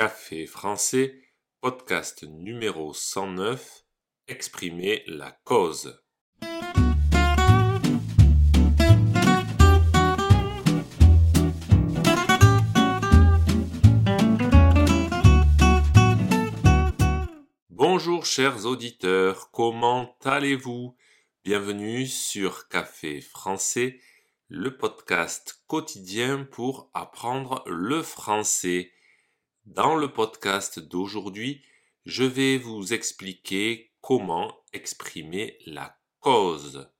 Café français, podcast numéro 109, exprimer la cause. Bonjour chers auditeurs, comment allez-vous? Bienvenue sur Café Francais, le podcast quotidien pour apprendre le français. Dans le podcast d'aujourd'hui, je vais vous expliquer comment exprimer la cause.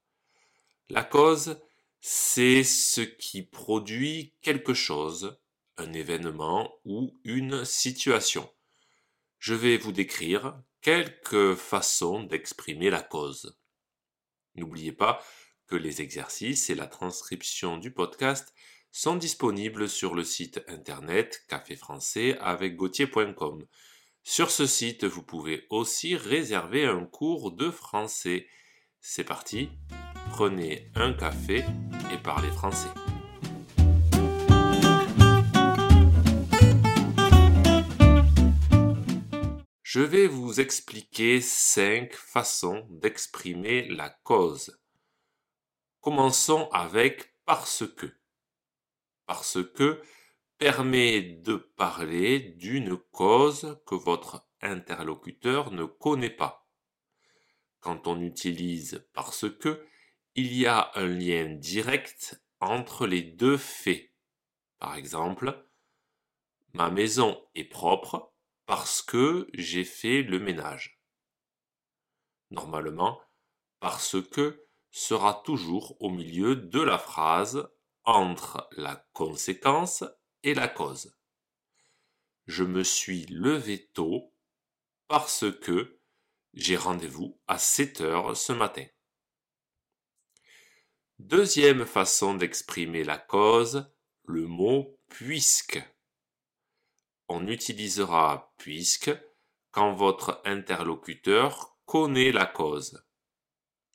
La cause, c'est ce qui produit quelque chose, un événement ou une situation. Je vais vous décrire quelques façons d'exprimer la cause. N'oubliez pas que les exercices et la transcription du podcast sont disponibles sur le site internet caféfrancaisavecgauthier.com. Sur ce site, vous pouvez aussi réserver un cours de français. C'est parti, prenez un café et parlez français. Je vais vous expliquer 5 façons d'exprimer la cause. Commençons avec « parce que ». Parce que permet de parler d'une cause que votre interlocuteur ne connaît pas. Quand on utilise « parce que », il y a un lien direct entre les deux faits. Par exemple, « ma maison est propre parce que j'ai fait le ménage ». Normalement, « parce que » sera toujours au milieu de la phrase entre la conséquence et la cause. Je me suis levé tôt parce que j'ai rendez-vous à 7 heures ce matin. Deuxième façon d'exprimer la cause, le mot « puisque ». On utilisera « puisque » quand votre interlocuteur connaît la cause.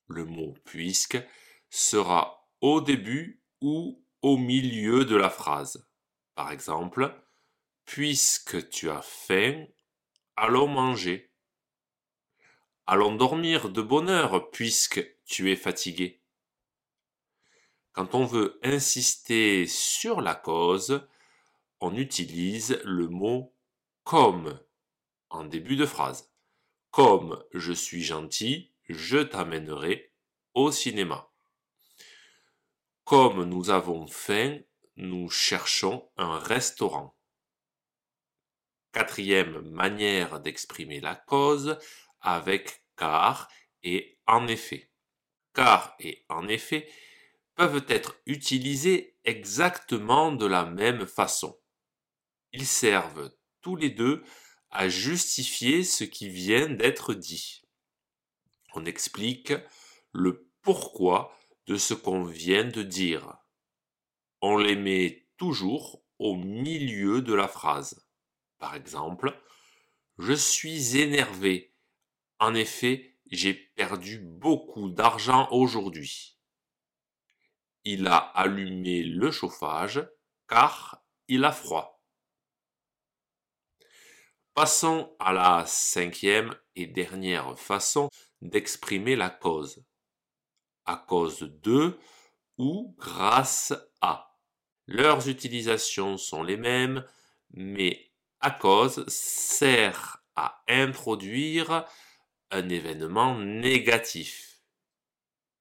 Le mot « puisque » sera au début ou au milieu de la phrase. Par exemple, « puisque tu as faim, allons manger. Allons dormir de bonne heure puisque tu es fatigué. » Quand on veut insister sur la cause, on utilise le mot « comme » en début de phrase. « Comme je suis gentil, je t'amènerai au cinéma. » Comme nous avons faim, nous cherchons un restaurant. Quatrième manière d'exprimer la cause avec car et en effet. Car et en effet peuvent être utilisés exactement de la même façon. Ils servent tous les deux à justifier ce qui vient d'être dit. On explique le pourquoi de ce qu'on vient de dire. On les met toujours au milieu de la phrase. Par exemple, « Je suis énervé. En effet, j'ai perdu beaucoup d'argent aujourd'hui. » Il a allumé le chauffage car il a froid. Passons à la 5e et dernière façon d'exprimer la cause. À cause de ou grâce à. Leurs utilisations sont les mêmes, mais à cause sert à introduire un événement négatif.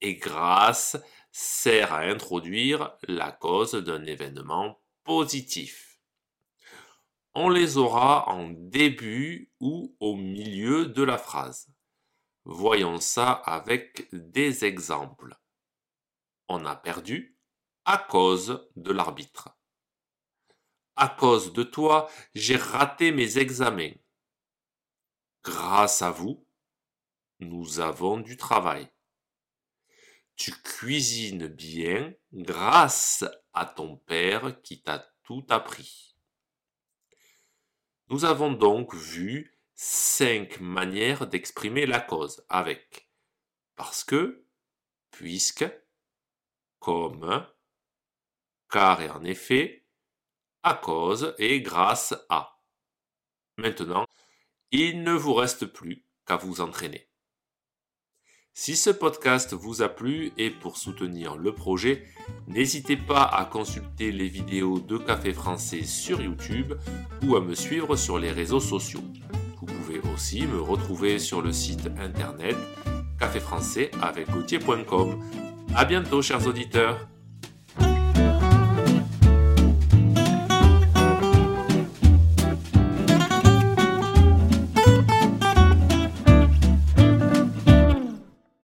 Et grâce sert à introduire la cause d'un événement positif. On les aura en début ou au milieu de la phrase. Voyons ça avec des exemples. On a perdu à cause de l'arbitre. À cause de toi, j'ai raté mes examens. Grâce à vous, nous avons du travail. Tu cuisines bien grâce à ton père qui t'a tout appris. Nous avons donc vu 5 manières d'exprimer la cause avec parce que, puisque, comme, car et en effet, à cause et grâce à. Maintenant, il ne vous reste plus qu'à vous entraîner. Si ce podcast vous a plu et pour soutenir le projet, n'hésitez pas à consulter les vidéos de Café Français sur YouTube ou à me suivre sur les réseaux sociaux. Vous pouvez aussi me retrouver sur le site internet caféfrancaisavecgauthier.com. À bientôt, chers auditeurs!